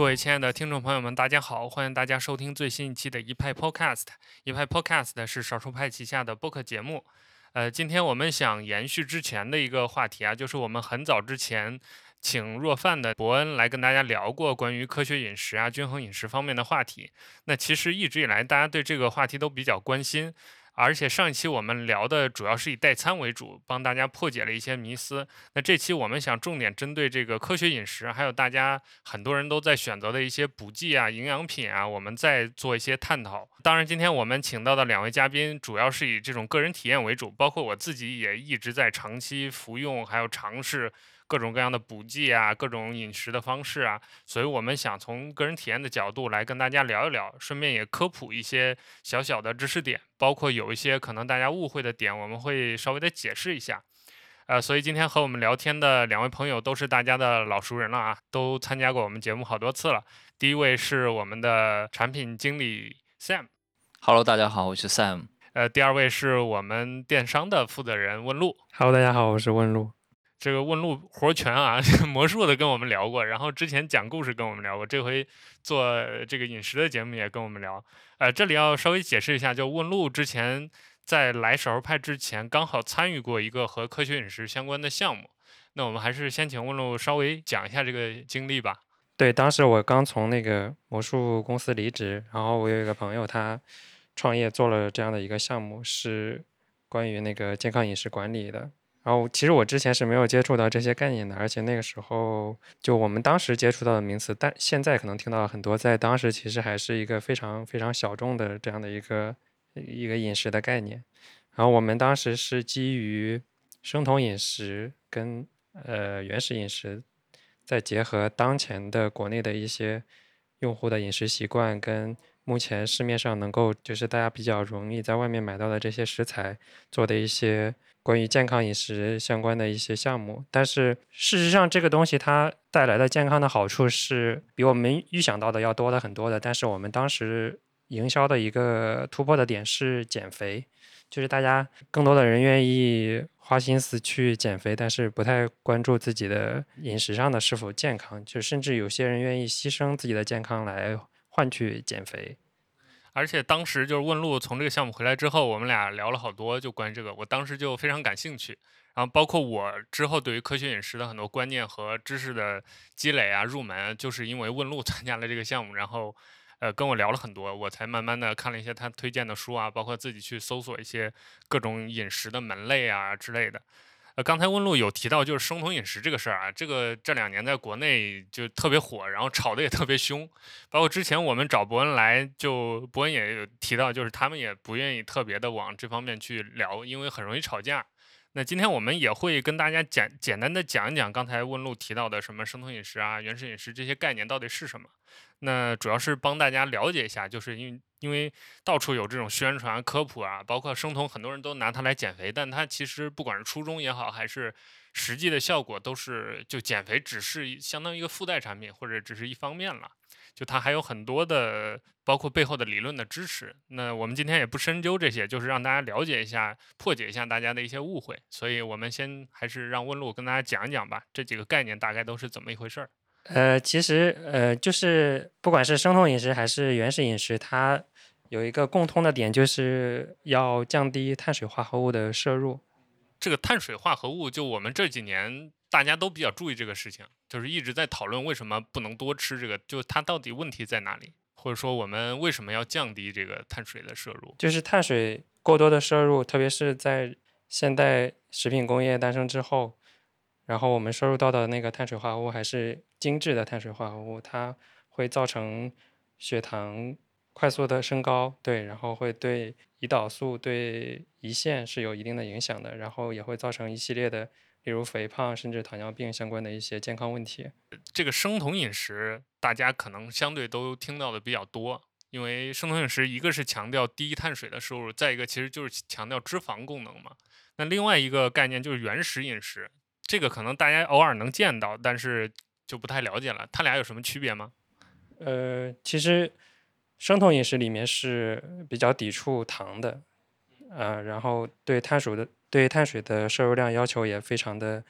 各位亲爱的听众朋友们，大家好，欢迎大家收听最新一期的一派 Podcast。一派 Podcast 是少数派旗下的播客节目。今天我们想延续之前的一个话题啊，就是我们很早之前请若范的伯恩来跟大家聊过关于科学饮食啊、均衡饮食方面的话题。那其实一直以来，大家对这个话题都比较关心。而且上一期我们聊的主要是以代餐为主，帮大家破解了一些迷思。那这期我们想重点针对这个科学饮食，还有大家很多人都在选择的一些补剂啊、营养品啊，我们再做一些探讨。当然，今天我们请到的两位嘉宾主要是以这种个人体验为主，包括我自己也一直在长期服用，还有尝试各种各样的补剂啊、各种饮食的方式啊，所以我们想从个人体验的角度来跟大家聊一聊，顺便也科普一些小小的知识点，包括有一些可能大家误会的点，我们会稍微的解释一下。所以今天和我们聊天的两位朋友都是大家的老熟人了啊，都参加过我们节目好多次了。第一位是我们的产品经理 Sam。Hello， 大家好，我是 Sam。第二位是我们电商的负责人问路。Hello， 大家好，我是问路。这个问路活全啊，魔术的跟我们聊过，然后之前讲故事跟我们聊过，这回做这个饮食的节目也跟我们聊。这里要稍微解释一下，就问路之前在来少数派之前，刚好参与过一个和科学饮食相关的项目。那我们还是先请问路稍微讲一下这个经历吧。对，当时我刚从那个魔术公司离职，然后我有一个朋友他创业做了这样的一个项目，是关于那个健康饮食管理的。然后其实我之前是没有接触到这些概念的，而且那个时候就我们当时接触到的名词，但现在可能听到了很多，在当时其实还是一个非常非常小众的这样的一个饮食的概念。然后我们当时是基于生酮饮食跟原始饮食，再结合当前的国内的一些用户的饮食习惯跟目前市面上能够就是大家比较容易在外面买到的这些食材做的一些关于健康饮食相关的一些项目。但是事实上这个东西它带来的健康的好处是比我们预想到的要多的很多的，但是我们当时营销的一个突破的点是减肥，就是大家更多的人愿意花心思去减肥，但是不太关注自己的饮食上的是否健康，就甚至有些人愿意牺牲自己的健康来换取减肥。而且当时就是问路从这个项目回来之后，我们俩聊了好多，就关于这个我当时就非常感兴趣，然后包括我之后对于科学饮食的很多观念和知识的积累啊、入门，就是因为问路参加了这个项目，然后跟我聊了很多，我才慢慢的看了一些他推荐的书啊，包括自己去搜索一些各种饮食的门类啊之类的。刚才温路有提到就是生酮饮食这个事儿啊，这2年在国内就特别火，然后炒得也特别凶，包括之前我们找伯恩来，就伯恩也有提到，就是他们也不愿意特别的往这方面去聊，因为很容易吵架。那今天我们也会跟大家简单的讲一讲刚才温路提到的什么生酮饮食啊、原始饮食这些概念到底是什么。那主要是帮大家了解一下，就是因为到处有这种宣传科普啊，包括生酮很多人都拿它来减肥，但它其实不管是初衷也好，还是实际的效果，都是就减肥只是相当于一个附带产品，或者只是一方面了，就它还有很多的包括背后的理论的支持。那我们今天也不深究这些，就是让大家了解一下，破解一下大家的一些误会。所以我们先还是让问路跟大家讲一讲吧，这几个概念大概都是怎么一回事儿。其实就是不管是生酮饮食还是原始饮食，它有一个共通的点，就是要降低碳水化合物的摄入。这个碳水化合物，就我们这几年大家都比较注意这个事情，就是一直在讨论为什么不能多吃这个，就它到底问题在哪里，或者说我们为什么要降低这个碳水的摄入。就是碳水过多的摄入，特别是在现代食品工业诞生之后，然后我们摄入到的那个碳水化合物还是精致的碳水化合物，它会造成血糖快速的升高，对，然后会对胰岛素、对胰腺是有一定的影响的，然后也会造成一系列的例如肥胖甚至糖尿病相关的一些健康问题。这个生酮饮食大家可能相对都听到的比较多，因为生酮饮食一个是强调低碳水的摄入，再一个其实就是强调脂肪功能嘛。那另外一个概念就是原始饮食，这个可能大家偶尔能见到，但是就不太了解了，它俩有什么区别吗？其实生酮饮食里面是比较抵触糖的，然后对碳水的摄入量要求也非常的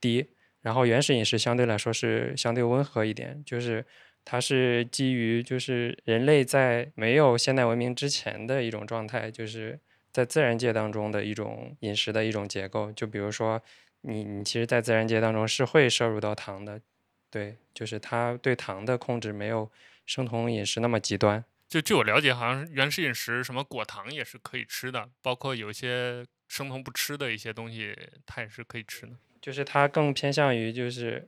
低，然后原始饮食相对来说是相对温和一点，就是它是基于就是人类在没有现代文明之前的一种状态，就是在自然界当中的一种饮食的一种结构。就比如说你其实在自然界当中是会摄入到糖的，对，就是它对糖的控制没有生酮饮食那么极端。就据我了解，好像原始饮食什么果糖也是可以吃的，包括有一些生酮不吃的一些东西它也是可以吃的，就是它更偏向于就是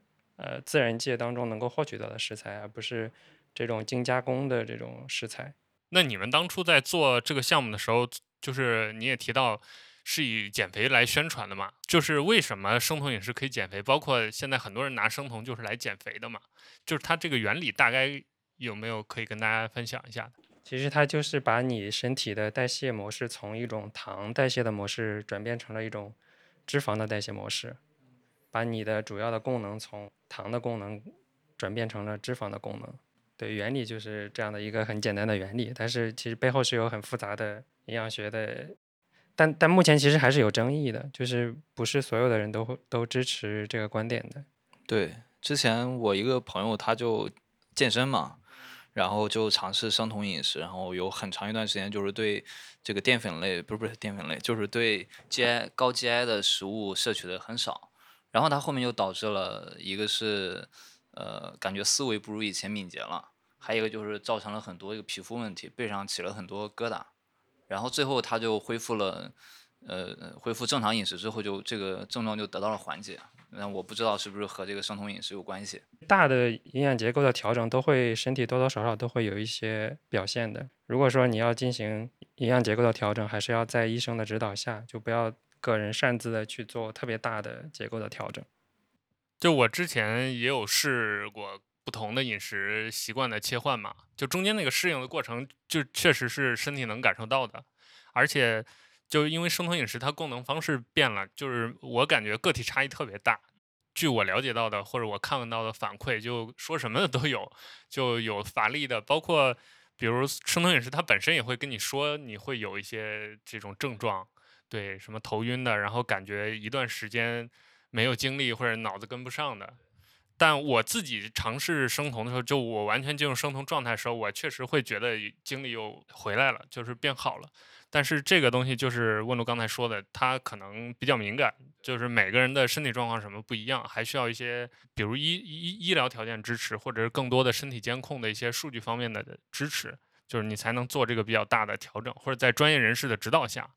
自然界当中能够获取到的食材，而不是这种精加工的这种食材。那你们当初在做这个项目的时候，就是你也提到是以减肥来宣传的嘛，就是为什么生酮饮食可以减肥，包括现在很多人拿生酮就是来减肥的嘛，就是它这个原理大概有没有可以跟大家分享一下的？其实它就是把你身体的代谢模式从一种糖代谢的模式转变成了一种脂肪的代谢模式，把你的主要的功能从糖的功能转变成了脂肪的功能。对，原理就是这样的一个很简单的原理，但是其实背后是有很复杂的营养学的，但目前其实还是有争议的，就是不是所有的人都支持这个观点的。对，之前我一个朋友他就健身嘛，然后就尝试生酮饮食，然后有很长一段时间就是对这个淀粉类不是淀粉类，就是对 GI 高 GI 的食物摄取的很少，然后它后面又导致了一个是感觉思维不如以前敏捷了，还有一个就是造成了很多一个皮肤问题，背上起了很多疙瘩，然后最后他就恢复了恢复正常饮食之后，就这个症状就得到了缓解。那我不知道是不是和这个生酮饮食有关系。大的营养结构的调整都会，身体多多少少都会有一些表现的。如果说你要进行营养结构的调整，还是要在医生的指导下，就不要个人擅自的去做特别大的结构的调整。就我之前也有试过不同的饮食习惯的切换嘛，就中间那个适应的过程，就确实是身体能感受到的。而且就因为生酮饮食它功能方式变了，就是我感觉个体差异特别大。据我了解到的或者我看到的反馈，就说什么的都有，就有乏力的，包括比如生酮饮食它本身也会跟你说你会有一些这种症状，对，什么头晕的，然后感觉一段时间没有精力或者脑子跟不上的。但我自己尝试生酮的时候，就我完全进入生酮状态的时候，我确实会觉得精力又回来了，就是变好了。但是这个东西就是问路刚才说的，它可能比较敏感，就是每个人的身体状况什么不一样，还需要一些比如医疗条件支持，或者是更多的身体监控的一些数据方面的支持，就是你才能做这个比较大的调整，或者在专业人士的指导下。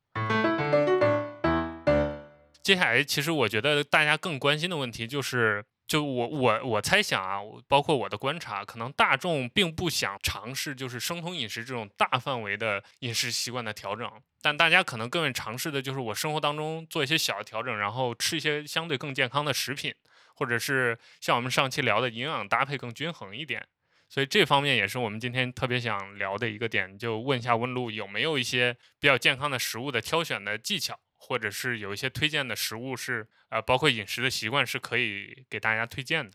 接下来其实我觉得大家更关心的问题就是，就我猜想啊，包括我的观察，可能大众并不想尝试就是生酮饮食这种大范围的饮食习惯的调整，但大家可能更愿尝试的就是我生活当中做一些小的调整，然后吃一些相对更健康的食品，或者是像我们上期聊的营养搭配更均衡一点。所以这方面也是我们今天特别想聊的一个点，就问一下问路有没有一些比较健康的食物的挑选的技巧，或者是有一些推荐的食物是包括饮食的习惯是可以给大家推荐的。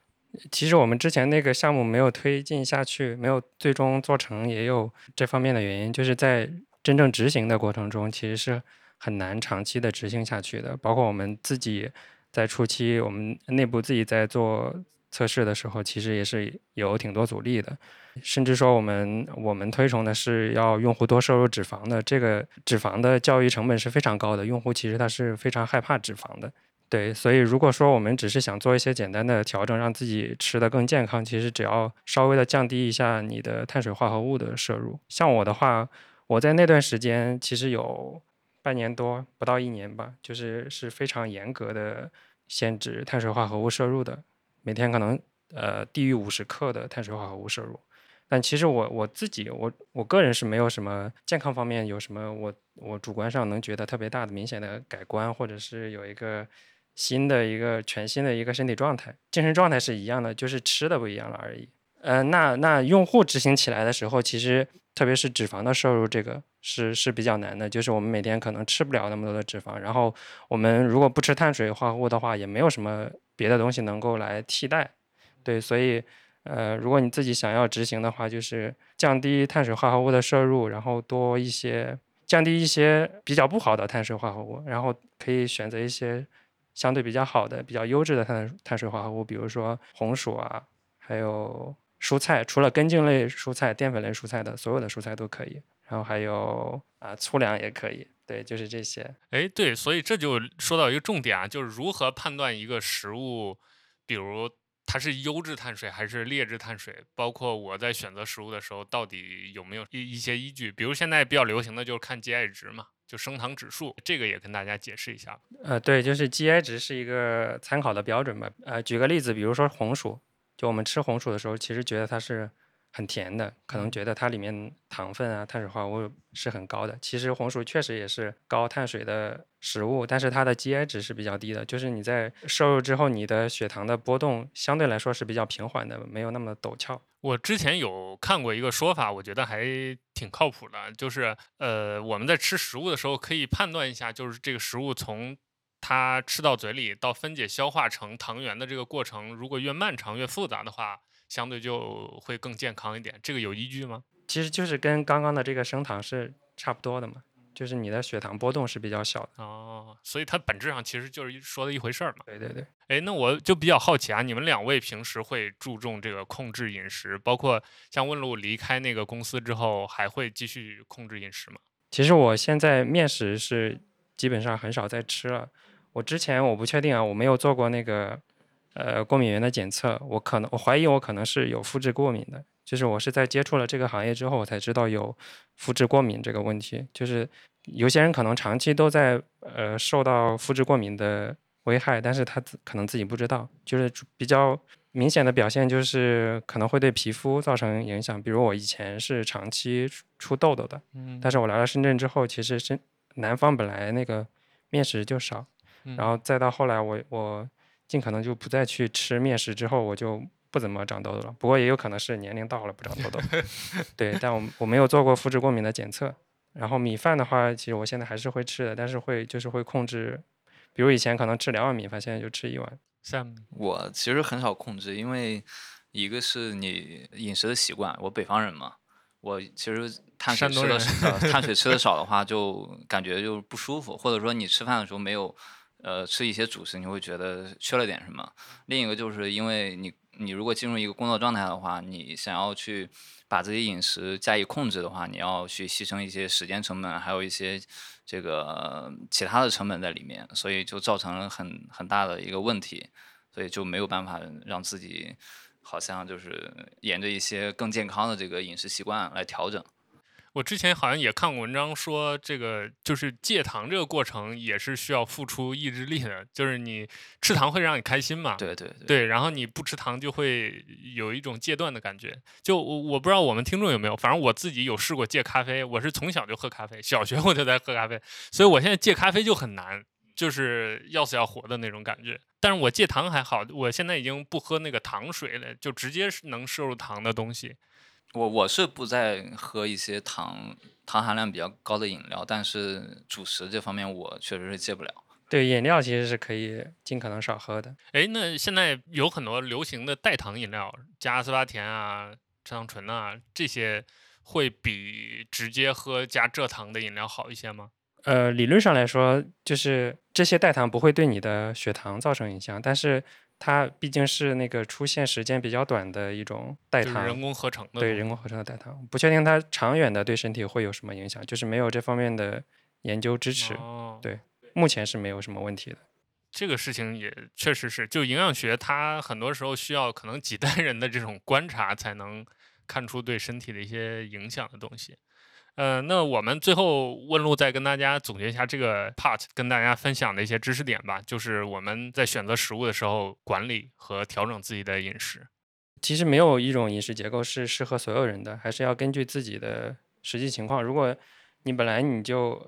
其实我们之前那个项目没有推进下去，没有最终做成，也有这方面的原因，就是在真正执行的过程中其实是很难长期的执行下去的。包括我们自己在初期，我们内部自己在做测试的时候，其实也是有挺多阻力的，甚至说我们推崇的是要用户多摄入脂肪的，这个脂肪的教育成本是非常高的，用户其实他是非常害怕脂肪的，对，所以如果说我们只是想做一些简单的调整，让自己吃得更健康，其实只要稍微的降低一下你的碳水化合物的摄入。像我的话，我在那段时间其实有半年多不到一年吧，是非常严格的限制碳水化合物摄入的，每天可能低于50克的碳水化合物摄入。但其实我自己个人是没有什么健康方面有什么我主观上能觉得特别大的明显的改观，或者是有一个全新的一个身体状态，精神状态是一样的，就是吃的不一样了而已。那用户执行起来的时候，其实特别是脂肪的摄入，这个是比较难的，就是我们每天可能吃不了那么多的脂肪，然后我们如果不吃碳水化合物的话，也没有什么别的东西能够来替代，对，所以如果你自己想要执行的话，就是降低碳水化合物的摄入，然后降低一些比较不好的碳水化合物，然后可以选择一些相对比较好的、比较优质的碳水化合物，比如说红薯啊，还有蔬菜，除了根茎类蔬菜、淀粉类蔬菜的所有的蔬菜都可以，然后还有粗粮也可以。对，就是这些。哎，对，所以这就说到一个重点啊，就是如何判断一个食物，比如它是优质碳水还是劣质碳水，包括我在选择食物的时候到底有没有一些依据。比如现在比较流行的就是看 GI 值嘛，就升糖指数，这个也跟大家解释一下。对，就是 GI 值是一个参考的标准吧。举个例子，比如说红薯，就我们吃红薯的时候，其实觉得它是很甜的，可能觉得它里面糖分啊、碳水化合物是很高的。其实红薯确实也是高碳水的食物，但是它的 GI 值是比较低的，就是你在摄入之后，你的血糖的波动相对来说是比较平缓的，没有那么陡峭。我之前有看过一个说法，我觉得还挺靠谱的，就是我们在吃食物的时候可以判断一下，就是这个食物从它吃到嘴里到分解消化成糖原的这个过程，如果越漫长越复杂的话，相对就会更健康一点。这个有依据吗？其实就是跟刚刚的这个升糖是差不多的嘛，就是你的血糖波动是比较小的。哦，所以它本质上其实就是说的一回事嘛。对对对。哎，那我就比较好奇啊，你们两位平时会注重这个控制饮食，包括像问路离开那个公司之后还会继续控制饮食吗？其实我现在面食是基本上很少在吃了。我之前我不确定啊，我没有做过那个过敏原的检测，我怀疑我可能是有肤质过敏的，就是我是在接触了这个行业之后我才知道有肤质过敏这个问题。就是有些人可能长期都在受到肤质过敏的危害，但是他可能自己不知道。就是比较明显的表现就是可能会对皮肤造成影响，比如我以前是长期出痘痘的，但是我来了深圳之后，其实南方本来那个面食就少，然后再到后来我尽可能就不再去吃面食，之后我就不怎么长痘痘了。不过也有可能是年龄到了不长痘痘对，但我没有做过肤质过敏的检测。然后米饭的话，其实我现在还是会吃的，但是会控制，比如以前可能吃2碗米饭，现在就吃1碗。 Sam， 我其实很少控制，因为一个是你饮食的习惯，我北方人嘛，我其实碳水吃的少的话就感觉就不舒服，或者说你吃饭的时候没有吃一些主食，你会觉得缺了点什么。另一个就是因为你如果进入一个工作状态的话，你想要去把自己饮食加以控制的话，你要去牺牲一些时间成本，还有一些这个其他的成本在里面，所以就造成了很大的一个问题，所以就没有办法让自己好像就是沿着一些更健康的这个饮食习惯来调整。我之前好像也看过文章说，这个就是戒糖这个过程也是需要付出意志力的，就是你吃糖会让你开心嘛，对对对，对，然后你不吃糖就会有一种戒断的感觉。就我不知道我们听众有没有，反正我自己有试过戒咖啡，我是从小就喝咖啡，小学我就在喝咖啡，所以我现在戒咖啡就很难，就是要死要活的那种感觉。但是我戒糖还好，我现在已经不喝那个糖水了，就直接能摄入糖的东西。我是不再喝一些糖含量比较高的饮料，但是主食这方面我确实是戒不了。对，饮料其实是可以尽可能少喝的。哎，那现在有很多流行的代糖饮料，加阿斯巴甜啊、蔗糖醇啊，这些会比直接喝加蔗糖的饮料好一些吗？理论上来说，就是这些代糖不会对你的血糖造成影响，但是它毕竟是那个出现时间比较短的一种代糖，就是人工合成的。对，人工合成的代糖，不确定它长远的对身体会有什么影响，就是没有这方面的研究支持。哦，对，目前是没有什么问题的。这个事情也确实是，就营养学它很多时候需要可能几代人的这种观察才能看出对身体的一些影响的东西。那我们最后问路再跟大家总结一下这个 part 跟大家分享的一些知识点吧，就是我们在选择食物的时候管理和调整自己的饮食。其实没有一种饮食结构是适合所有人的，还是要根据自己的实际情况。如果你本来你就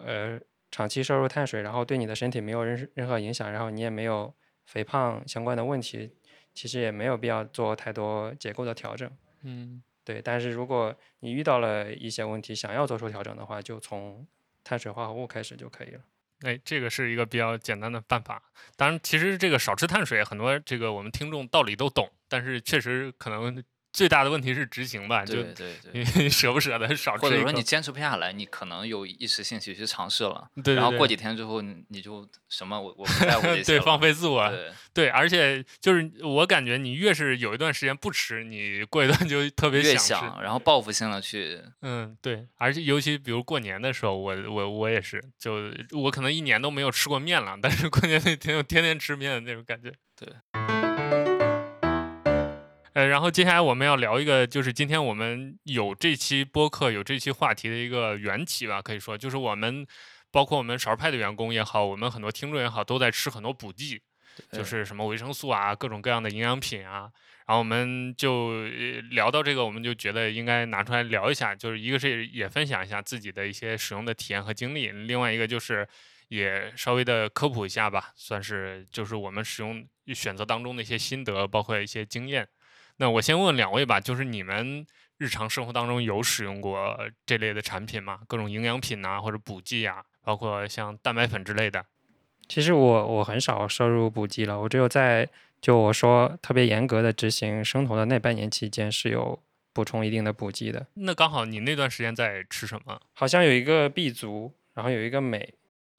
长期摄入碳水，然后对你的身体没有任何影响，然后你也没有肥胖相关的问题，其实也没有必要做太多结构的调整。对，但是如果你遇到了一些问题想要做出调整的话，就从碳水化合物开始就可以了。哎，这个是一个比较简单的办法。当然其实这个少吃碳水很多这个我们听众道理都懂，但是确实可能最大的问题是执行吧，就你舍不舍得少吃一口，或者说你坚持不下来，你可能有一时兴起去尝试了，对对对，然后过几天之后你就什么我不在乎这些对，放飞自我， 对，而且就是我感觉你越是有一段时间不吃，你过一段就特别想吃，越想然后报复性的去，嗯，对，而且尤其比如过年的时候，我也是，就我可能一年都没有吃过面了，但是过年那天我天天吃面的那种感觉，对。然后接下来我们要聊一个，就是今天我们有这期播客有这期话题的一个缘起吧，可以说就是我们包括我们勺派的员工也好，我们很多听众也好，都在吃很多补剂，就是什么维生素啊，各种各样的营养品啊。然后我们就聊到这个，我们就觉得应该拿出来聊一下，就是一个是也分享一下自己的一些使用的体验和经历，另外一个就是也稍微的科普一下吧，算是就是我们使用选择当中的一些心得，包括一些经验。那我先问两位吧，就是你们日常生活当中有使用过这类的产品吗？各种营养品啊，或者补剂啊，包括像蛋白粉之类的。其实我很少摄入补剂了，我只有在就我说特别严格的执行生酮的那半年期间是有补充一定的补剂的。那刚好你那段时间在吃什么？好像有一个 B 族，然后有一个镁。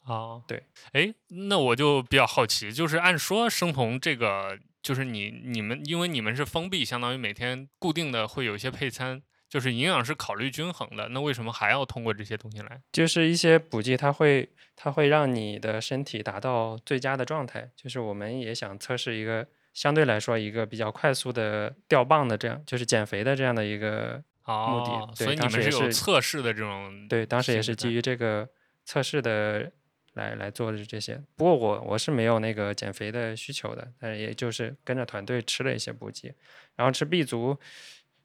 哦，对，哎，那我就比较好奇，就是按说生酮这个，就是你们，因为你们是封闭，相当于每天固定的会有一些配餐，就是营养是考虑均衡的，那为什么还要通过这些东西来？就是一些补剂，它会让你的身体达到最佳的状态，就是我们也想测试一个相对来说一个比较快速的掉磅的这样，就是减肥的这样的一个目的。哦，对，所以你们是有测试的这种？对，当时也是基于这个测试的。来做的这些，不过我是没有那个减肥的需求的，但是也就是跟着团队吃了一些补剂，然后吃 B 族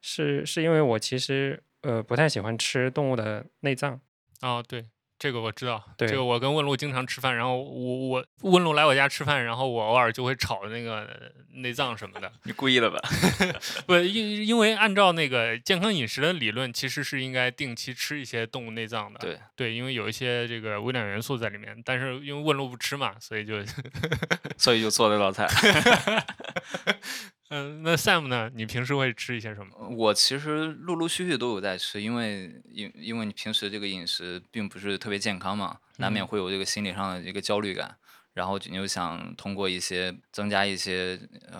是因为我其实不太喜欢吃动物的内脏。哦，对，这个我知道，这个我跟问路经常吃饭，然后我问路来我家吃饭，然后我偶尔就会炒那个内脏什么的。你故意的吧？不，因为按照那个健康饮食的理论，其实是应该定期吃一些动物内脏的。对，因为有一些这个微量元素在里面，但是因为问路不吃嘛，所以就做这道菜。那 Sam 呢？你平时会吃一些什么？我其实陆陆续续都有在吃，因为你平时这个饮食并不是特别健康嘛，难免会有这个心理上的一个焦虑感，然后你又想通过一些增加一些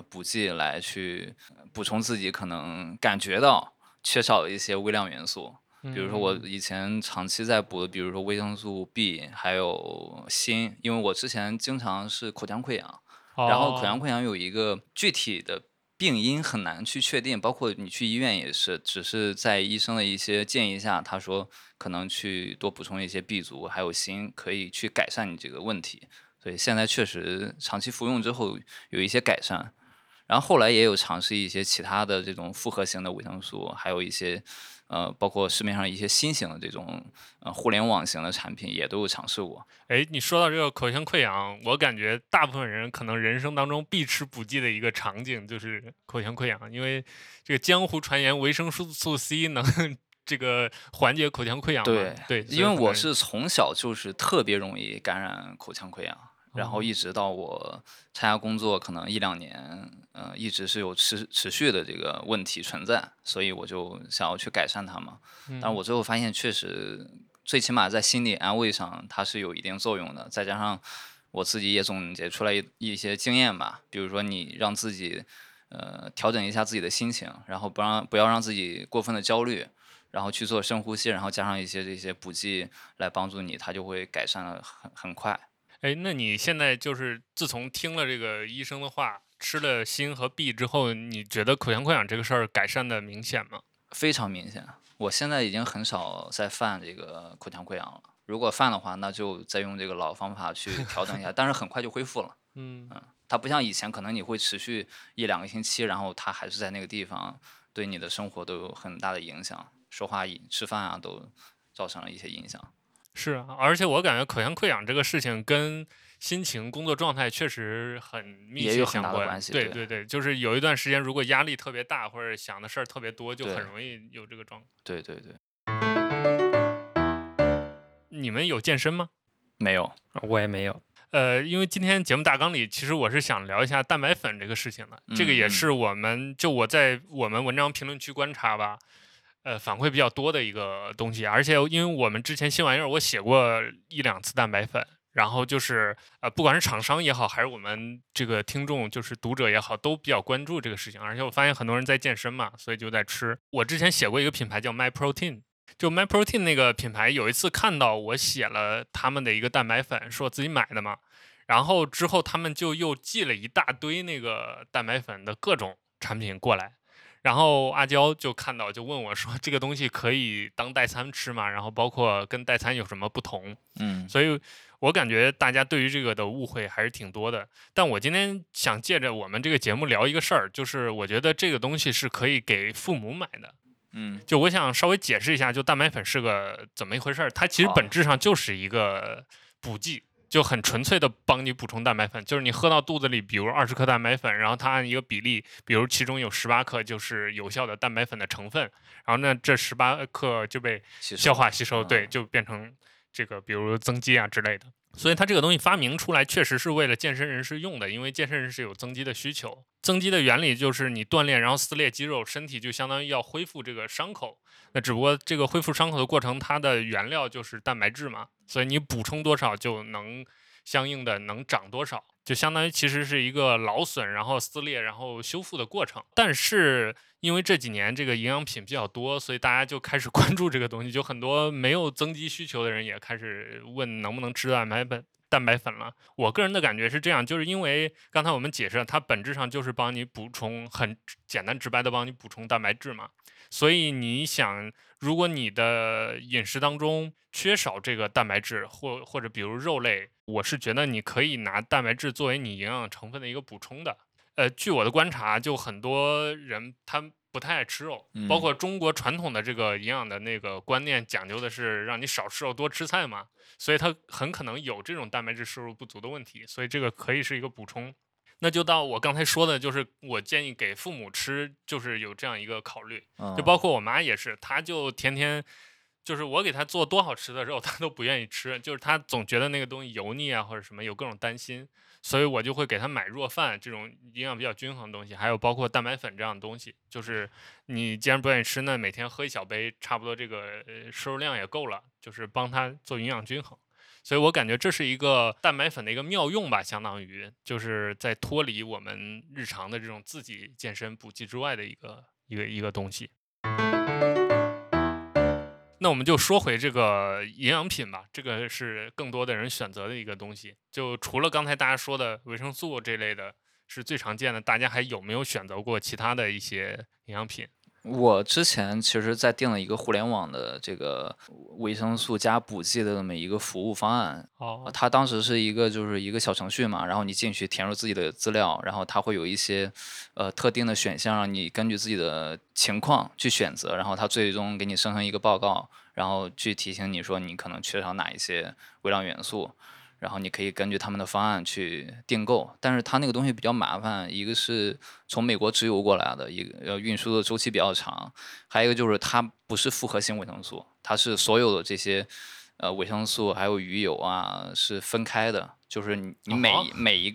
补剂来去补充自己可能感觉到缺少的一些微量元素，比如说我以前长期在补的，比如说维生素 B 还有锌，因为我之前经常是口腔溃疡，然后口腔溃疡有一个具体的病因很难去确定，包括你去医院也是，只是在医生的一些建议下，他说可能去多补充一些 B 族还有锌，可以去改善你这个问题，所以现在确实长期服用之后有一些改善，然后后来也有尝试一些其他的这种复合型的维生素，还有一些包括市面上一些新型的这种互联网型的产品也都有尝试过。哎，你说到这个口腔溃疡，我感觉大部分人可能人生当中必吃补剂的一个场景就是口腔溃疡，因为这个江湖传言维生素 C 能这个缓解口腔溃疡。对，因为我是从小就是特别容易感染口腔溃疡，然后一直到我参加工作可能一两年，一直是有持续的这个问题存在，所以我就想要去改善它嘛。但我最后发现确实最起码在心理安慰上它是有一定作用的，再加上我自己也总结出来一些经验吧，比如说你让自己调整一下自己的心情，然后不要让自己过分的焦虑，然后去做深呼吸，然后加上一些这些补剂来帮助你，它就会改善了很快。哎，那你现在就是自从听了这个医生的话，吃了锌和 B 之后，你觉得口腔溃疡这个事儿改善的明显吗？非常明显，我现在已经很少再犯这个口腔溃疡了。如果犯的话，那就再用这个老方法去调整一下，但是很快就恢复了。它不像以前，可能你会持续一两个星期，然后它还是在那个地方，对你的生活都有很大的影响，说话、吃饭啊，都造成了一些影响。是啊，而且我感觉口腔溃疡这个事情跟心情、工作状态确实很密切相关。对，就是有一段时间，如果压力特别大或者想的事儿特别多，就很容易有这个状态。对。你们有健身吗？没有，我也没有。因为今天节目大纲里，其实我是想聊一下蛋白粉这个事情的。这个也是我们就我在我们文章评论区观察吧，反馈比较多的一个东西。而且因为我们之前新玩意儿，我写过一两次蛋白粉，然后就是不管是厂商也好，还是我们这个听众就是读者也好，都比较关注这个事情。而且我发现很多人在健身嘛，所以就在吃。我之前写过一个品牌叫 MyProtein。就 MyProtein 那个品牌有一次看到我写了他们的一个蛋白粉，是我自己买的嘛，然后之后他们就又寄了一大堆那个蛋白粉的各种产品过来，然后阿娇就看到就问我说这个东西可以当代餐吃吗？然后包括跟代餐有什么不同？所以我感觉大家对于这个的误会还是挺多的。但我今天想借着我们这个节目聊一个事儿，就是我觉得这个东西是可以给父母买的。就我想稍微解释一下，就蛋白粉是个怎么一回事儿。它其实本质上就是一个补剂，就很纯粹的帮你补充蛋白粉。就是你喝到肚子里，比如20克蛋白粉，然后它按一个比例，比如其中有18克就是有效的蛋白粉的成分，然后呢这18克就被消化吸收，对，就变成这个比如增肌啊之类的。所以它这个东西发明出来确实是为了健身人士用的，因为健身人士有增肌的需求。增肌的原理就是你锻炼然后撕裂肌肉，身体就相当于要恢复这个伤口。那只不过这个恢复伤口的过程，它的原料就是蛋白质嘛，所以你补充多少就能相应的能长多少，就相当于其实是一个劳损然后撕裂然后修复的过程。但是因为这几年这个营养品比较多，所以大家就开始关注这个东西，就很多没有增肌需求的人也开始问能不能吃蛋白粉了。我个人的感觉是这样，就是因为刚才我们解释了，它本质上就是帮你补充，很简单直白的帮你补充蛋白质嘛。所以你想，如果你的饮食当中缺少这个蛋白质，或者比如肉类，我是觉得你可以拿蛋白质作为你营养成分的一个补充的。据我的观察，就很多人他不太爱吃肉，包括中国传统的这个营养的那个观念讲究的是让你少吃肉多吃菜嘛，所以它很可能有这种蛋白质摄入不足的问题，所以这个可以是一个补充。那就到我刚才说的，就是我建议给父母吃，就是有这样一个考虑。就包括我妈也是，她就天天就是我给她做多好吃的肉她都不愿意吃，就是她总觉得那个东西油腻啊或者什么，有各种担心，所以我就会给他买弱饭这种营养比较均衡的东西，还有包括蛋白粉这样的东西。就是你既然不愿意吃，那每天喝1小杯，差不多这个摄入量也够了，就是帮他做营养均衡。所以我感觉这是一个蛋白粉的一个妙用吧，相当于就是在脱离我们日常的这种自己健身补剂之外的一个东西。那我们就说回这个营养品吧，这个是更多的人选择的一个东西。就除了刚才大家说的维生素这类的是最常见的，大家还有没有选择过其他的一些营养品？我之前其实在订了一个互联网的这个维生素加补剂的这么一个服务方案，它当时是一个小程序嘛，然后你进去填入自己的资料，然后它会有一些特定的选项，让你根据自己的情况去选择，然后它最终给你生成一个报告，然后去提醒你说你可能缺少哪一些微量元素，然后你可以根据他们的方案去订购。但是它那个东西比较麻烦，一个是从美国直邮过来的，一个运输的周期比较长，还有一个就是它不是复合型维生素，它是所有的这些维生素还有鱼油啊是分开的，就是你每一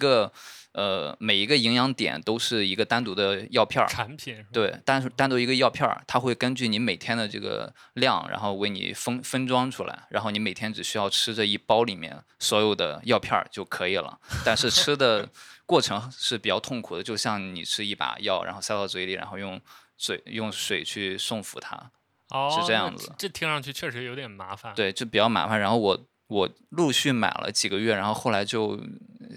个营养点都是一个单独的药片产品，对，单独一个药片，它会根据你每天的这个量，然后为你分装出来，然后你每天只需要吃这一包里面所有的药片就可以了。但是吃的过程是比较痛苦的，就像你吃一把药，然后塞到嘴里，然后用水去送服它，是这样子。这听上去确实有点麻烦。对，就比较麻烦。然后我陆续买了几个月，然后后来就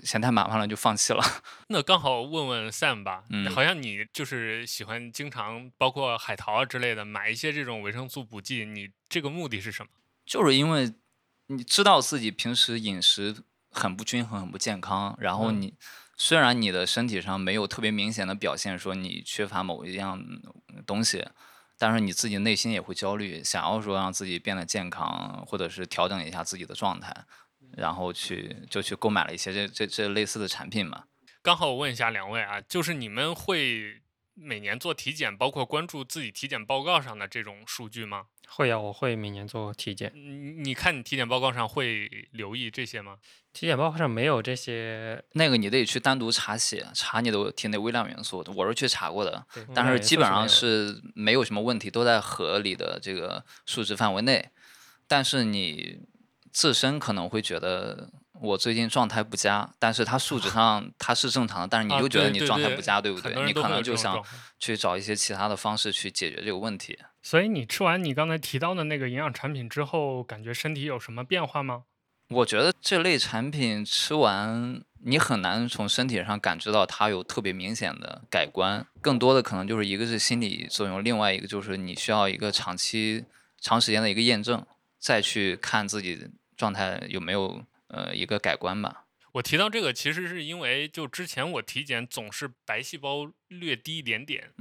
嫌太麻烦了，就放弃了。那刚好问问 Sam 吧，好像你就是喜欢经常包括海淘之类的买一些这种维生素补剂，你这个目的是什么？就是因为你知道自己平时饮食很不均衡，很不健康，然后你虽然你的身体上没有特别明显的表现说你缺乏某一样东西，但是你自己内心也会焦虑，想要说让自己变得健康，或者是调整一下自己的状态，然后就去购买了一些这类似的产品嘛。刚好我问一下两位啊，就是你们会每年做体检，包括关注自己体检报告上的这种数据吗？会啊，我会每年做体检。你看你体检报告上会留意这些吗？体检报告上没有这些，那个你得去单独查写，查你的体内微量元素，我是去查过的，但是基本上是没有什么问题，都在合理的这个数值范围内。但是你自身可能会觉得我最近状态不佳，但是它数值上它是正常的，但是你就觉得你状态不佳，对不对？你可能就想去找一些其他的方式去解决这个问题。所以你吃完你刚才提到的那个营养产品之后，感觉身体有什么变化吗？我觉得这类产品吃完，你很难从身体上感知到它有特别明显的改观，更多的可能就是一个是心理作用，另外一个就是你需要一个长时间的一个验证，再去看自己状态有没有一个改观吧。我提到这个其实是因为就之前我体检总是白细胞略低一点点，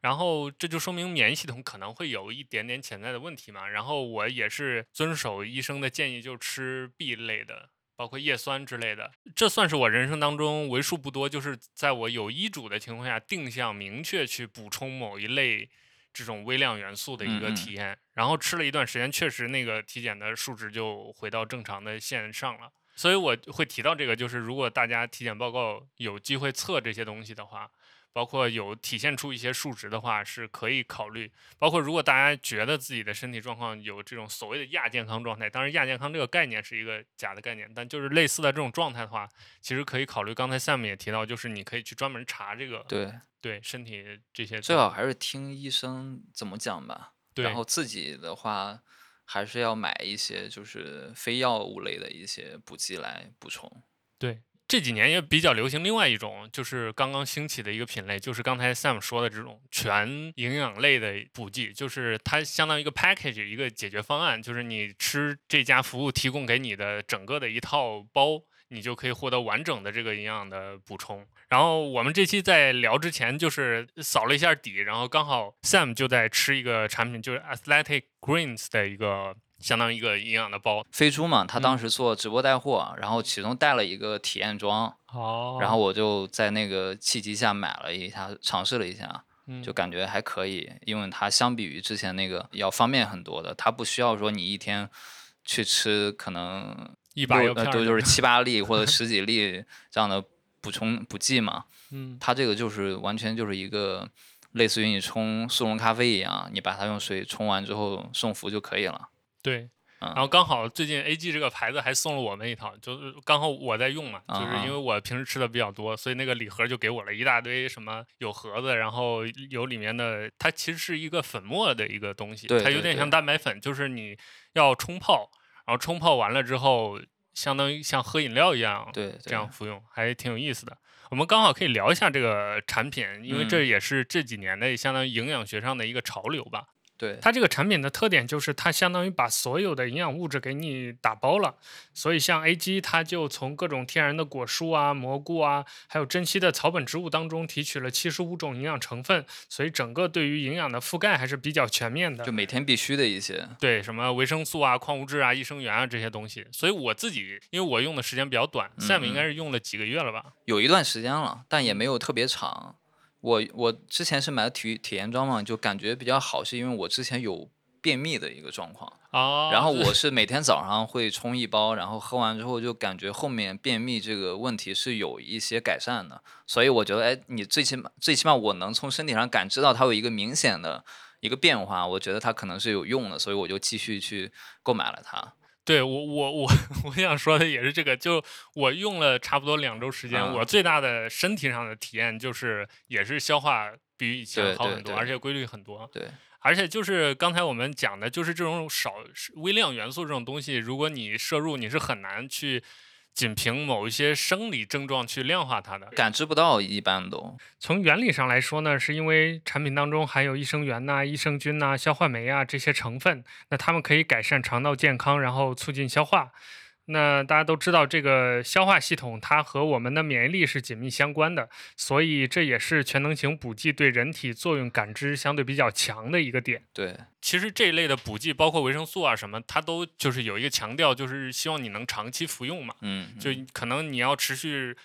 然后这就说明免疫系统可能会有一点点潜在的问题嘛。然后我也是遵守医生的建议，就吃 B 类的，包括叶酸之类的。这算是我人生当中为数不多，就是在我有医嘱的情况下定向明确去补充某一类这种微量元素的一个体验。然后吃了一段时间，确实那个体检的数值就回到正常的线上了。所以我会提到这个，就是如果大家体检报告有机会测这些东西的话，包括有体现出一些数值的话，是可以考虑。包括如果大家觉得自己的身体状况有这种所谓的亚健康状态，当然亚健康这个概念是一个假的概念，但就是类似的这种状态的话，其实可以考虑刚才 Sam 也提到，就是你可以去专门查这个对身体这些，最好还是听医生怎么讲吧。然后自己的话还是要买一些就是非药物类的一些补剂来补充。对，这几年也比较流行另外一种，就是刚刚兴起的一个品类，就是刚才 Sam 说的这种全营养类的补剂，就是它相当于一个 package， 一个解决方案，就是你吃这家服务提供给你的整个的一套包，你就可以获得完整的这个营养的补充。然后我们这期在聊之前就是扫了一下底，然后刚好 Sam 就在吃一个产品，就是 Athletic Greens 的一个相当于一个营养的包。飞猪嘛，他当时做直播带货，然后其中带了一个体验装，然后我就在那个契机下买了一下，尝试了一下，就感觉还可以，因为它相比于之前那个要方便很多的，它不需要说你一天去吃可能一把药片就是7-8粒或者10几粒这样的补剂嘛，它这个就是完全就是一个类似于你冲速溶咖啡一样，你把它用水冲完之后送服就可以了。对，然后刚好最近 AG 这个牌子还送了我们一套，就是刚好我在用嘛，就是因为我平时吃的比较多，所以那个礼盒就给我了一大堆，什么有盒子，然后有里面的，它其实是一个粉末的一个东西，它有点像蛋白粉，就是你要冲泡，然后冲泡完了之后相当于像喝饮料一样，这样服用还挺有意思的。我们刚好可以聊一下这个产品，因为这也是这几年的相当于营养学上的一个潮流吧。对，它这个产品的特点就是它相当于把所有的营养物质给你打包了，所以像 AG 它就从各种天然的果蔬啊、蘑菇啊，还有珍稀的草本植物当中提取了75种营养成分，所以整个对于营养的覆盖还是比较全面的，就每天必须的一些，对，什么维生素啊、矿物质啊、益生元啊这些东西。所以我自己因为我用的时间比较短，Sam 应该是用了几个月了吧，有一段时间了，但也没有特别长。我之前是买的体验装嘛，就感觉比较好，是因为我之前有便秘的一个状况，然后我是每天早上会冲一包，然后喝完之后就感觉后面便秘这个问题是有一些改善的，所以我觉得，你最起码我能从身体上感知到它有一个明显的一个变化，我觉得它可能是有用的，所以我就继续去购买了它。对，我想说的也是这个，就我用了差不多2周时间，我最大的身体上的体验就是也是消化比以前好很多，而且规律很多。对，而且就是刚才我们讲的，就是这种少微量元素这种东西，如果你摄入，你是很难去仅凭某一些生理症状去量化它的，感知不到一般都。从原理上来说呢，是因为产品当中含有益生元呐、益生菌呐、消化酶啊这些成分，那它们可以改善肠道健康，然后促进消化。那大家都知道这个消化系统它和我们的免疫力是紧密相关的，所以这也是全能型补剂对人体作用感知相对比较强的一个点。对，其实这一类的补剂包括维生素啊什么，它都就是有一个强调，就是希望你能长期服用嘛，就可能你要持续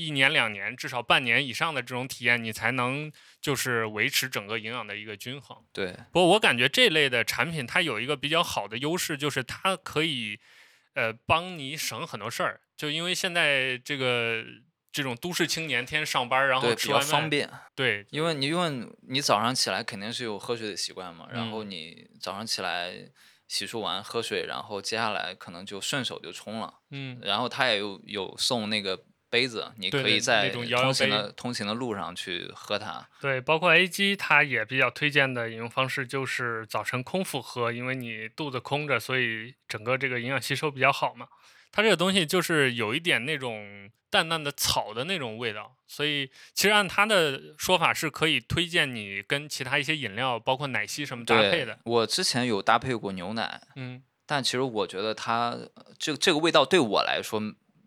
1年2年至少半年以上的这种体验，你才能就是维持整个营养的一个均衡。对，不过我感觉这类的产品它有一个比较好的优势，就是它可以帮你省很多事儿，就因为现在这种都市青年天天上班，然后吃完饭比较方便。对，因为你早上起来肯定是有喝水的习惯嘛，然后你早上起来洗漱完喝水，然后接下来可能就顺手就冲了。嗯，然后他也有送那个杯子，你可以在通勤的路上去喝它。对，包括 AG 它也比较推荐的饮用方式就是早晨空腹喝，因为你肚子空着，所以整个这个营养吸收比较好嘛。它这个东西就是有一点那种淡淡的草的那种味道，所以其实按它的说法是可以推荐你跟其他一些饮料，包括奶昔什么搭配的。我之前有搭配过牛奶，但其实我觉得它这个味道对我来说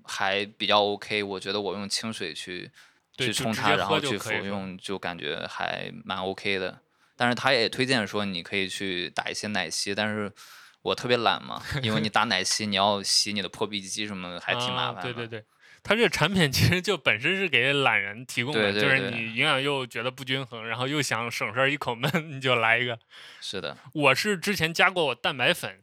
还比较 OK， 我觉得我用清水去冲它，然后去服用就感觉还蛮 OK 的。但是它也推荐说你可以去打一些奶昔，但是我特别懒嘛，因为你打奶昔你要洗你的破壁机什么的，还挺麻烦的。对对对，它这个产品其实就本身是给懒人提供的。对对对，就是你营养又觉得不均衡，然后又想省事儿一口闷，你就来一个。是的，我是之前加过我蛋白粉，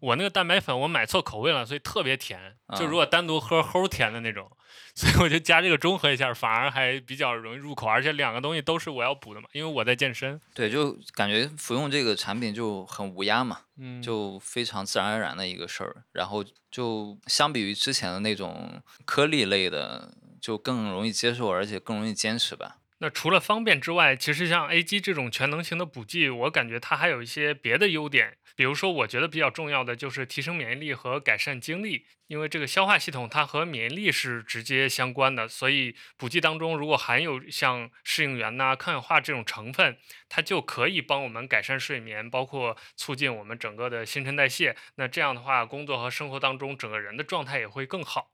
我那个蛋白粉我买错口味了，所以特别甜，就如果单独喝齁甜的那种，所以我就加这个中和一下，反而还比较容易入口，而且两个东西都是我要补的嘛，因为我在健身。对，就感觉服用这个产品就很无压嘛，就非常自然而然的一个事儿，然后就相比于之前的那种颗粒类的就更容易接受，而且更容易坚持吧。那除了方便之外，其实像 AG 这种全能型的补剂，我感觉它还有一些别的优点，比如说我觉得比较重要的就是提升免疫力和改善精力，因为这个消化系统它和免疫力是直接相关的，所以补剂当中如果含有像适应原、抗氧化这种成分，它就可以帮我们改善睡眠，包括促进我们整个的新陈代谢，那这样的话工作和生活当中整个人的状态也会更好。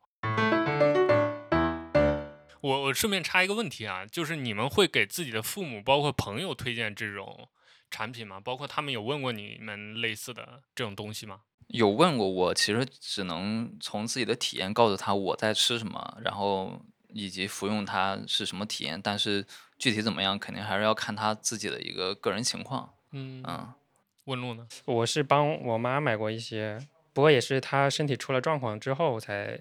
我顺便插一个问题啊，就是你们会给自己的父母包括朋友推荐这种产品吗？包括他们有问过你们类似的这种东西吗？有问过我，其实只能从自己的体验告诉他我在吃什么，然后以及服用它是什么体验，但是具体怎么样肯定还是要看他自己的一个个人情况。问路呢？我是帮我妈买过一些，不过也是她身体出了状况之后才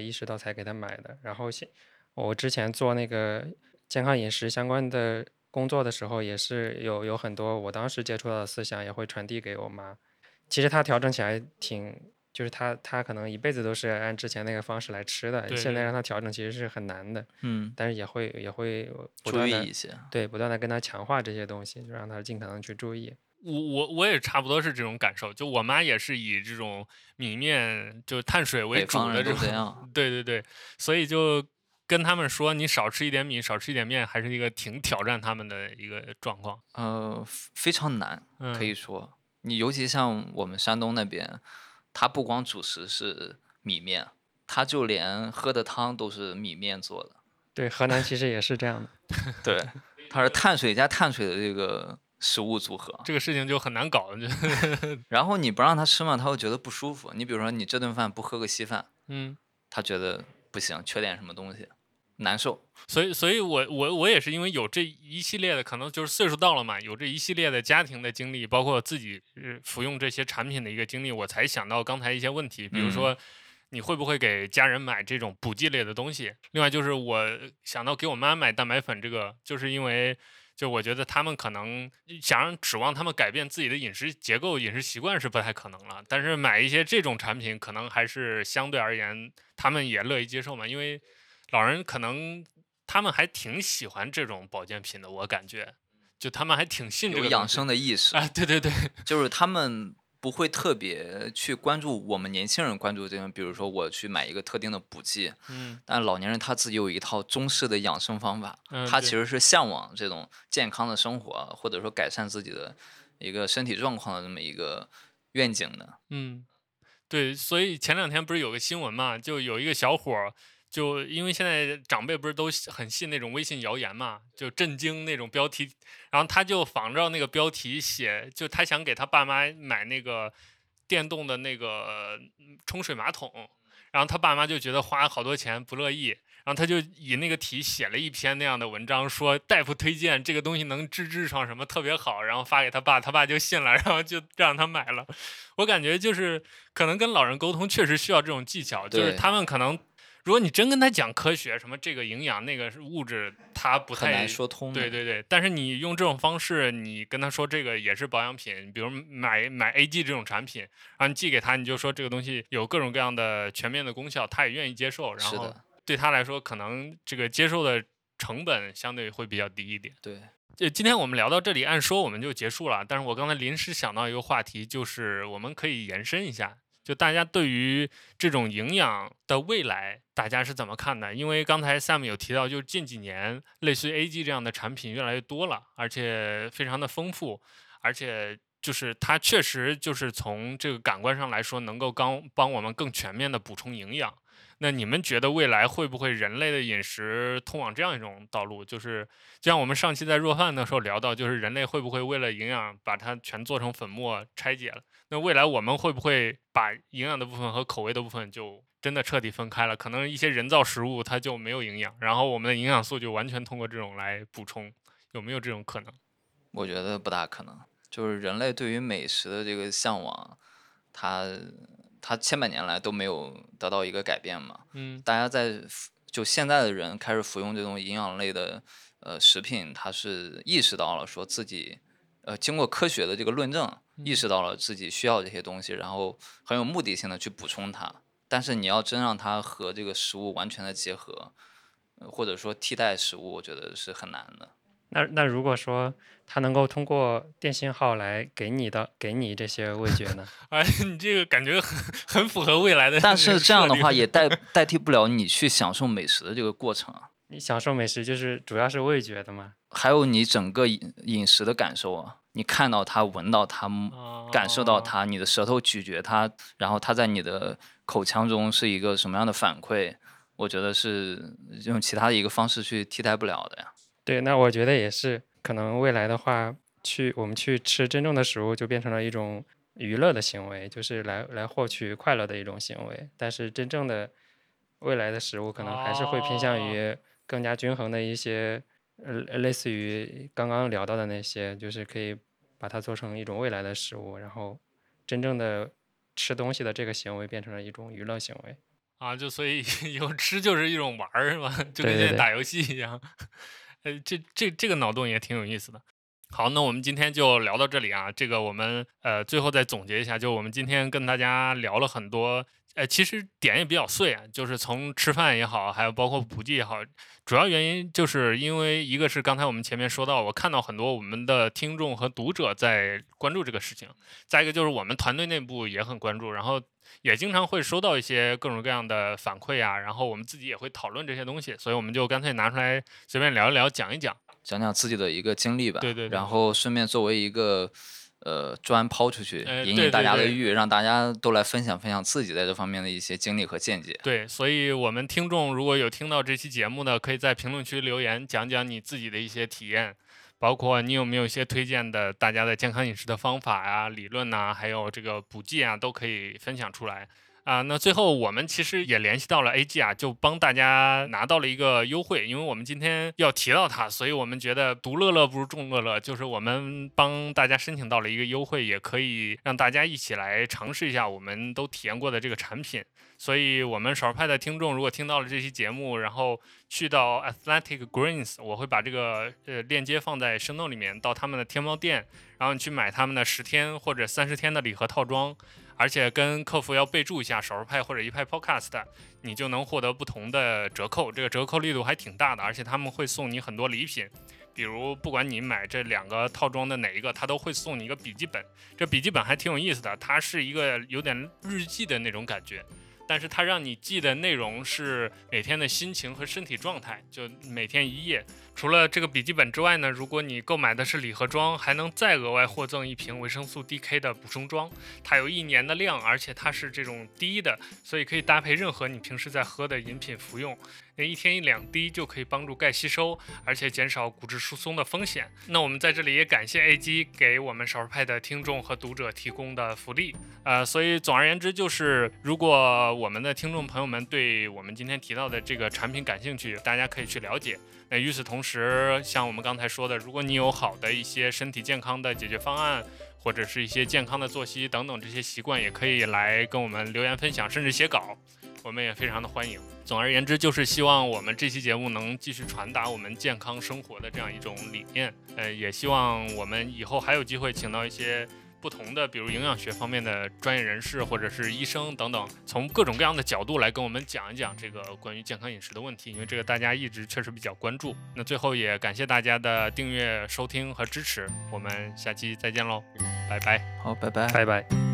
意识到才给她买的。然后我之前做那个健康饮食相关的工作的时候，也是有很多我当时接触到的思想也会传递给我妈。其实她调整起来就是她可能一辈子都是按之前那个方式来吃的，现在让她调整其实是很难的。但是也会注意一些，对，不断的跟她强化这些东西，就让她尽可能去注意。我也差不多是这种感受，就我妈也是以这种米面就碳水为主的这种，对对对，所以就。跟他们说你少吃一点米少吃一点面还是一个挺挑战他们的一个状况。非常难，可以说你尤其像我们山东那边，他不光主食是米面，他就连喝的汤都是米面做的。对，河南其实也是这样的。对，它是碳水加碳水的这个食物组合，这个事情就很难搞。然后你不让他吃嘛，他会觉得不舒服。你比如说你这顿饭不喝个稀饭，他觉得不行，缺点什么东西难受。所以我也是因为有这一系列的，可能就是岁数到了嘛，有这一系列的家庭的经历，包括自己服用这些产品的一个经历，我才想到刚才一些问题，比如说你会不会给家人买这种补剂类的东西。另外就是我想到给我妈买蛋白粉，这个就是因为就我觉得他们可能想指望他们改变自己的饮食结构饮食习惯是不太可能了，但是买一些这种产品可能还是相对而言他们也乐意接受嘛，因为老人可能他们还挺喜欢这种保健品的，我感觉就他们还挺信这个有养生的意识。对对对，就是他们不会特别去关注我们年轻人关注这种，比如说我去买一个特定的补剂，但老年人他自己有一套中式的养生方法，他其实是向往这种健康的生活，或者说改善自己的一个身体状况的这么一个愿景的。对，所以前两天不是有个新闻嘛，就有一个小伙就因为现在长辈不是都很信那种微信谣言嘛，就震惊那种标题，然后他就仿照那个标题写，就他想给他爸妈买那个电动的那个冲水马桶，然后他爸妈就觉得花好多钱不乐意，然后他就以那个题写了一篇那样的文章，说大夫推荐这个东西能治痔疮什么特别好，然后发给他爸，他爸就信了，然后就让他买了。我感觉就是可能跟老人沟通确实需要这种技巧，就是他们可能如果你真跟他讲科学什么这个营养那个物质他不太很难说通，对对对，但是你用这种方式你跟他说这个也是保养品，比如买 AG 这种产品，然后你寄给他，你就说这个东西有各种各样的全面的功效，他也愿意接受，然后对他来说可能这个接受的成本相对会比较低一点。对，今天我们聊到这里按说我们就结束了，但是我刚才临时想到一个话题，就是我们可以延伸一下，就大家对于这种营养的未来大家是怎么看的？因为刚才 Sam 有提到，就是近几年类似于 AG 这样的产品越来越多了，而且非常的丰富，而且就是它确实就是从这个感官上来说能够帮我们更全面的补充营养。那你们觉得未来会不会人类的饮食通往这样一种道路，就是就像我们上期在弱饭的时候聊到，就是人类会不会为了营养把它全做成粉末拆解了，那未来我们会不会把营养的部分和口味的部分就真的彻底分开了，可能一些人造食物它就没有营养，然后我们的营养素就完全通过这种来补充，有没有这种可能？我觉得不大可能，就是人类对于美食的这个向往它千百年来都没有得到一个改变嘛，大家在就现在的人开始服用这种营养类的食品，他是意识到了说自己经过科学的这个论证，意识到了自己需要这些东西，然后很有目的性的去补充它，但是你要真让它和这个食物完全的结合，或者说替代食物，我觉得是很难的。那如果说它能够通过电信号来给你这些味觉呢？哎，你这个感觉很符合未来的。但是这样的话也代替不了你去享受美食的这个过程。你享受美食就是主要是味觉的嘛？还有你整个饮食的感受啊，你看到它、闻到它、感受到它，你的舌头咀嚼它，然后它在你的口腔中是一个什么样的反馈？我觉得是用其他的一个方式去替代不了的呀。对，那我觉得也是，可能未来的话，我们去吃真正的食物，就变成了一种娱乐的行为，就是来获取快乐的一种行为。但是真正的未来的食物，可能还是会偏向于更加均衡的一些，类似于刚刚聊到的那些，就是可以把它做成一种未来的食物，然后真正的吃东西的这个行为变成了一种娱乐行为。啊，就所以有吃就是一种玩儿，是吧？就跟现在打游戏一样。对对对这个脑洞也挺有意思的。好，那我们今天就聊到这里啊。这个我们最后再总结一下，就我们今天跟大家聊了很多，其实点也比较碎啊，就是从吃饭也好，还有包括补剂也好，主要原因就是因为一个是刚才我们前面说到，我看到很多我们的听众和读者在关注这个事情，再一个就是我们团队内部也很关注，然后也经常会收到一些各种各样的反馈啊，然后我们自己也会讨论这些东西，所以我们就干脆拿出来随便聊一聊，讲一讲自己的一个经历吧。对对对，然后顺便作为一个砖抛出去，引起大家的欲，对对对，让大家都来分享分享自己在这方面的一些经历和见解。对，所以我们听众如果有听到这期节目的，可以在评论区留言，讲讲你自己的一些体验，包括你有没有一些推荐的大家的健康饮食的方法啊、理论啊，还有这个补剂啊，都可以分享出来。那最后我们其实也联系到了 AG 啊，就帮大家拿到了一个优惠，因为我们今天要提到它，所以我们觉得独乐乐不如众乐乐，就是我们帮大家申请到了一个优惠，也可以让大家一起来尝试一下我们都体验过的这个产品。所以我们少数派的听众如果听到了这期节目，然后去到 Athletic Greens， 我会把这个链接放在 show note 里面，到他们的天猫店，然后你去买他们的10天或者30天的礼盒套装，而且跟客服要备注一下少数派或者一派 podcast， 你就能获得不同的折扣，这个折扣力度还挺大的，而且他们会送你很多礼品，比如不管你买这2个套装的哪一个，他都会送你一个笔记本，这笔记本还挺有意思的，它是一个有点日记的那种感觉，但是它让你记的内容是每天的心情和身体状态，就每天1页。除了这个笔记本之外呢，如果你购买的是礼盒装，还能再额外获赠一瓶维生素 DK 的补充装，它有1年的量，而且它是这种低的，所以可以搭配任何你平时在喝的饮品服用。那一天1-2滴就可以帮助钙吸收，而且减少骨质疏松的风险。那我们在这里也感谢 AG 给我们少数派的听众和读者提供的福利。所以总而言之就是，如果我们的听众朋友们对我们今天提到的这个产品感兴趣，大家可以去了解。那与此同时，像我们刚才说的，如果你有好的一些身体健康的解决方案，或者是一些健康的作息等等，这些习惯也可以来跟我们留言分享，甚至写稿，我们也非常的欢迎。总而言之就是希望我们这期节目能继续传达我们健康生活的这样一种理念，也希望我们以后还有机会请到一些不同的，比如营养学方面的专业人士或者是医生等等，从各种各样的角度来跟我们讲一讲这个关于健康饮食的问题，因为这个大家一直确实比较关注。那最后也感谢大家的订阅、收听和支持，我们下期再见喽。拜拜。好，拜拜。拜拜。